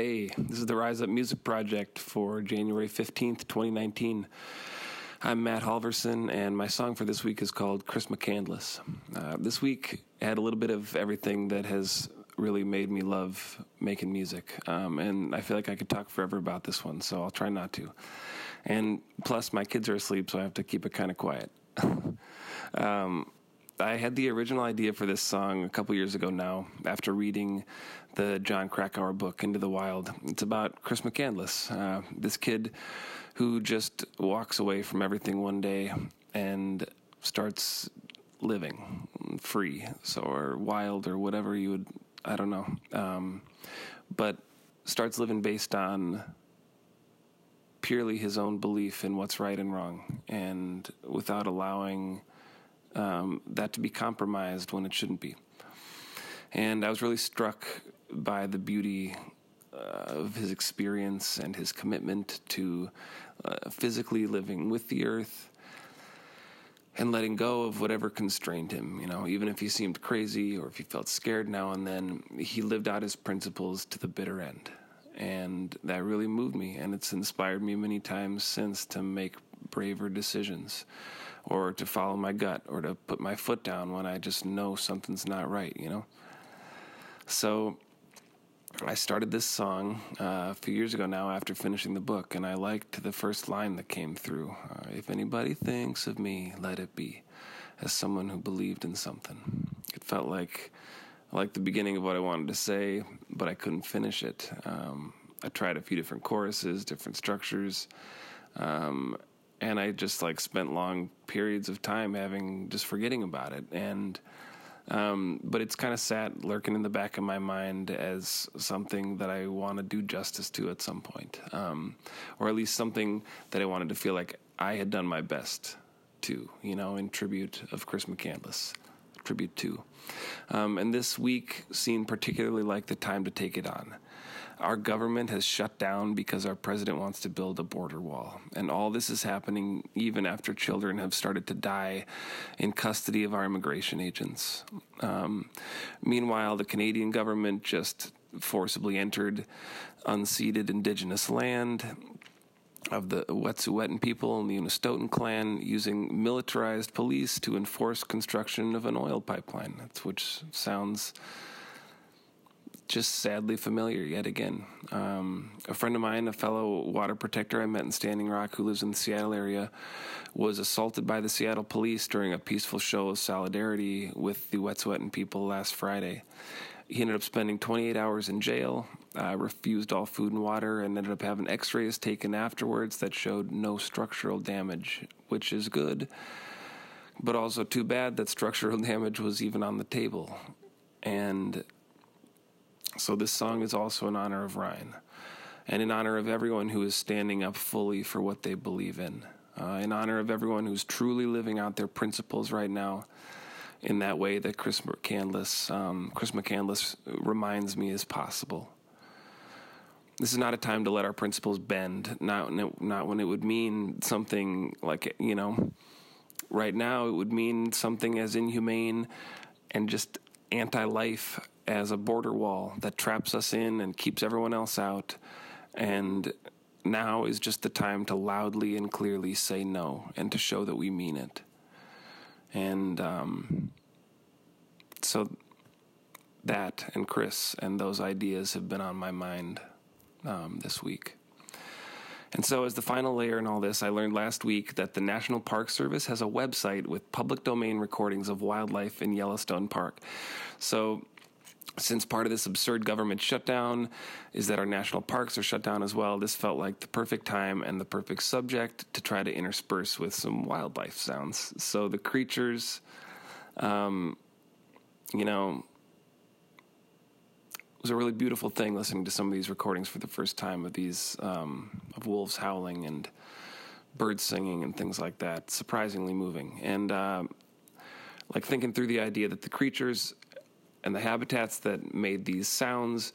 Hey, this is the Rise Up Music Project for January 15th, 2019. I'm Matt Halverson, and my song for this week is called Chris McCandless. This week had a little bit of everything that has really made me love making music, and I feel like I could talk forever about this one, so I'll try not to. And plus, my kids are asleep, so I have to keep it kind of quiet. I had the original idea for this song a couple years ago now, after reading the John Krakauer book, Into the Wild. It's about Chris McCandless, this kid who just walks away from everything one day and starts living free, or wild, or whatever you would, I don't know, but starts living based on purely his own belief in what's right and wrong, and without allowing that to be compromised when it shouldn't be. And I was really struck by the beauty of his experience and his commitment to physically living with the earth and letting go of whatever constrained him. You know, even if he seemed crazy or if he felt scared now and then, he lived out his principles to the bitter end. And that really moved me, and it's inspired me many times since to make braver decisions, or to follow my gut, or to put my foot down when I just know something's not right, you know? So I started this song a few years ago now after finishing the book, and I liked the first line that came through. If anybody thinks of me, let it be, as someone who believed in something. It felt like the beginning of what I wanted to say, but I couldn't finish it. I tried a few different choruses, different structures, and I just spent long periods of time forgetting about it. And but it's kind of sat lurking in the back of my mind as something that I want to do justice to at some point, or at least something that I wanted to feel like I had done my best to, you know, in tribute of Chris McCandless. Tribute to. And this week seemed particularly like the time to take it on. Our government has shut down because our president wants to build a border wall. And all this is happening even after children have started to die in custody of our immigration agents. Meanwhile, the Canadian government just forcibly entered unceded indigenous land of the Wet'suwet'en people and the Unistot'en clan, using militarized police to enforce construction of an oil pipeline, which sounds just sadly familiar yet again. A friend of mine, a fellow water protector I met in Standing Rock who lives in the Seattle area, was assaulted by the Seattle police during a peaceful show of solidarity with the Wet'suwet'en people last Friday. He ended up spending 28 hours in jail, refused all food and water, and ended up having x-rays taken afterwards that showed no structural damage, which is good, but also too bad that structural damage was even on the table. And so this song is also in honor of Ryan, and in honor of everyone who is standing up fully for what they believe in honor of everyone who's truly living out their principles right now, in that way that Chris McCandless reminds me is possible. This is not a time to let our principles bend, not when it would mean something like, you know, right now it would mean something as inhumane and just anti-life as a border wall that traps us in and keeps everyone else out. And now is just the time to loudly and clearly say no and to show that we mean it. And so that and Chris and those ideas have been on my mind this week. And so as the final layer in all this, I learned last week that the National Park Service has a website with public domain recordings of wildlife in Yellowstone Park. So since part of this absurd government shutdown is that our national parks are shut down as well, this felt like the perfect time and the perfect subject to try to intersperse with some wildlife sounds. So the creatures, you know, it was a really beautiful thing listening to some of these recordings for the first time of these, of wolves howling and birds singing and things like that. Surprisingly moving. And thinking through the idea that the creatures and the habitats that made these sounds,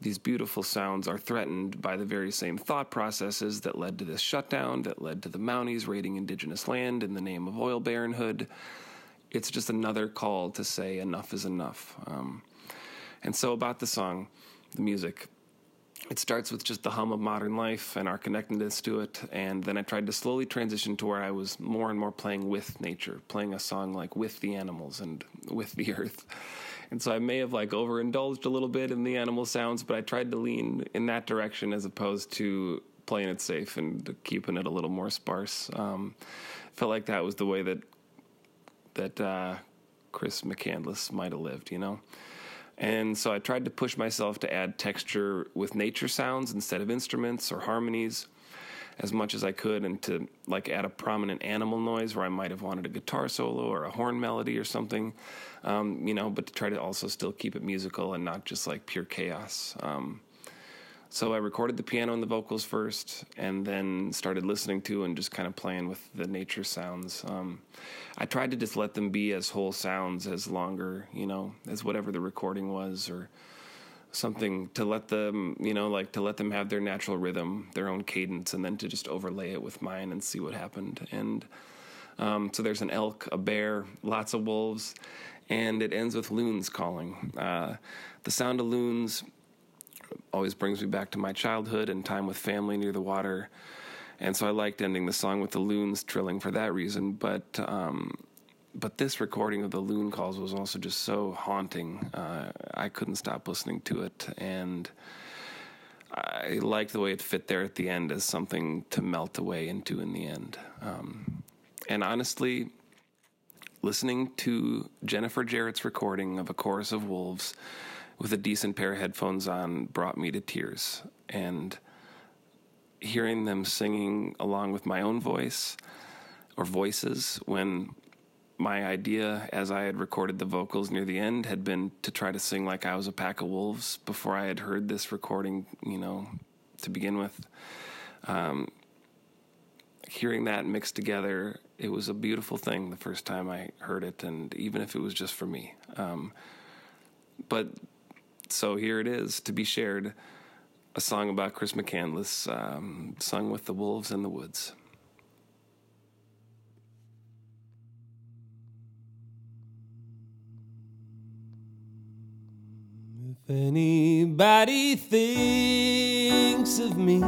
these beautiful sounds, are threatened by the very same thought processes that led to this shutdown, that led to the Mounties raiding indigenous land in the name of oil baronhood. It's just another call to say enough is enough. And so about the song, the music, it starts with just the hum of modern life and our connectedness to it, and then I tried to slowly transition to where I was more and more playing with nature, playing a song like with the animals and with the earth. And so I may have like overindulged a little bit in the animal sounds, but I tried to lean in that direction as opposed to playing it safe and keeping it a little more sparse. Felt like that was the way that Chris McCandless might have lived, you know? And so I tried to push myself to add texture with nature sounds instead of instruments or harmonies as much as I could, and to like add a prominent animal noise where I might have wanted a guitar solo or a horn melody or something, you know, but to try to also still keep it musical and not just like pure chaos. So I recorded the piano and the vocals first, and then started listening to and just kind of playing with the nature sounds. I tried to just let them be as whole sounds as longer, you know, as whatever the recording was or something, to let them, you know, like to let them have their natural rhythm, their own cadence, and then to just overlay it with mine and see what happened. And so there's an elk, a bear, lots of wolves, and it ends with loons calling. The sound of loons always brings me back to my childhood and time with family near the water. And so I liked ending the song with the loons trilling for that reason. But this recording of the loon calls was also just so haunting. I couldn't stop listening to it. And I liked the way it fit there at the end as something to melt away into in the end. And honestly, listening to Jennifer Jarrett's recording of A Chorus of Wolves with a decent pair of headphones on brought me to tears. And hearing them singing along with my own voice or voices, when my idea as I had recorded the vocals near the end had been to try to sing like I was a pack of wolves before I had heard this recording, you know, to begin with. Hearing that mixed together, it was a beautiful thing the first time I heard it, and even if it was just for me. But so here it is, to be shared, a song about Chris McCandless, sung with the wolves in the woods. If anybody thinks of me,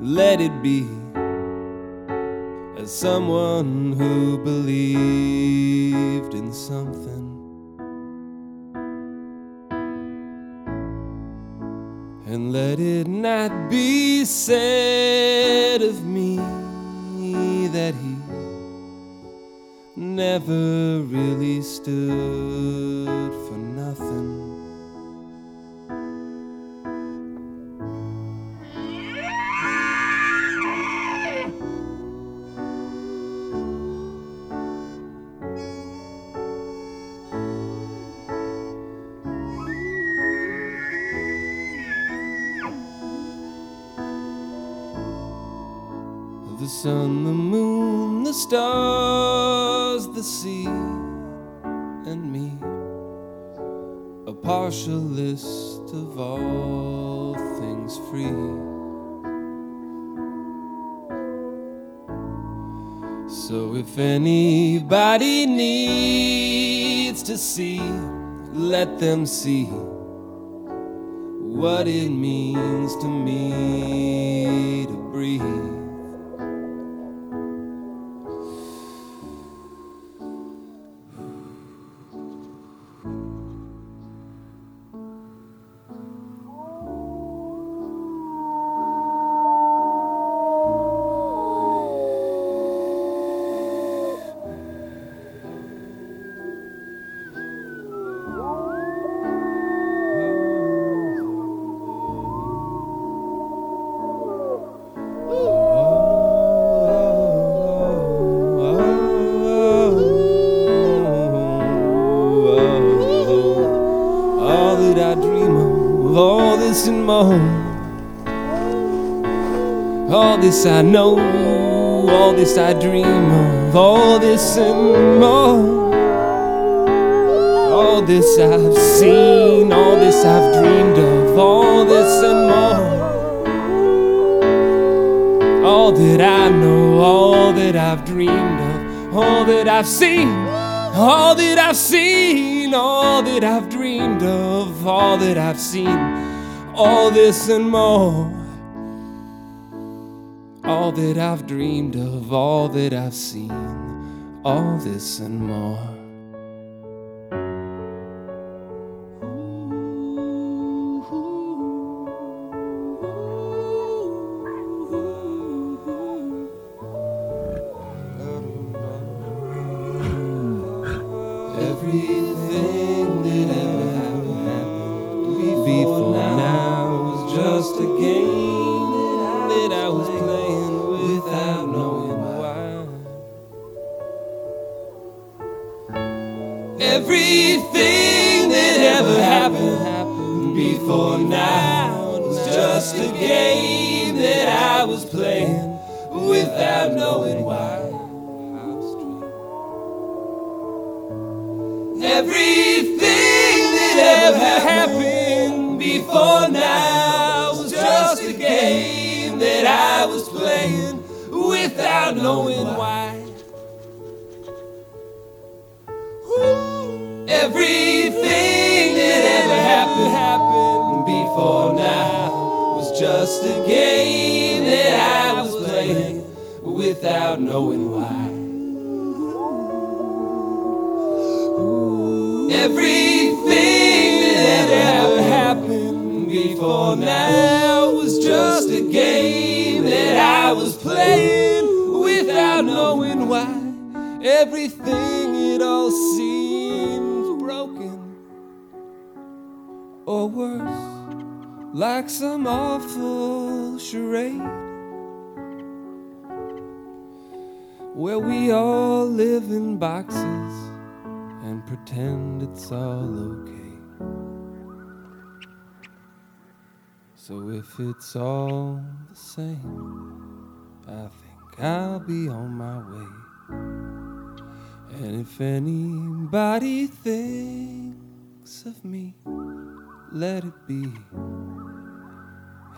let it be as someone who believed in something, and let it not be said of me that he never really stood for nothing. The sun, the moon, the stars, the sea, and me, a partial list of all things free. So if anybody needs to see, let them see what it means to me to breathe. And more, all this I know, all this I dream of, all this and more, all this I've seen, all this I've dreamed of, all this and more, all that I know, all that I've dreamed of, all that I've seen, all that I've seen, all that I've dreamed of, all that I've seen, all this and more. All that I've dreamed of, all that I've seen, all this and more. So if it's all the same, I think I'll be on my way. And if anybody thinks of me, let it be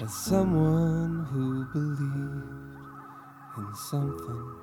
as someone who believed in something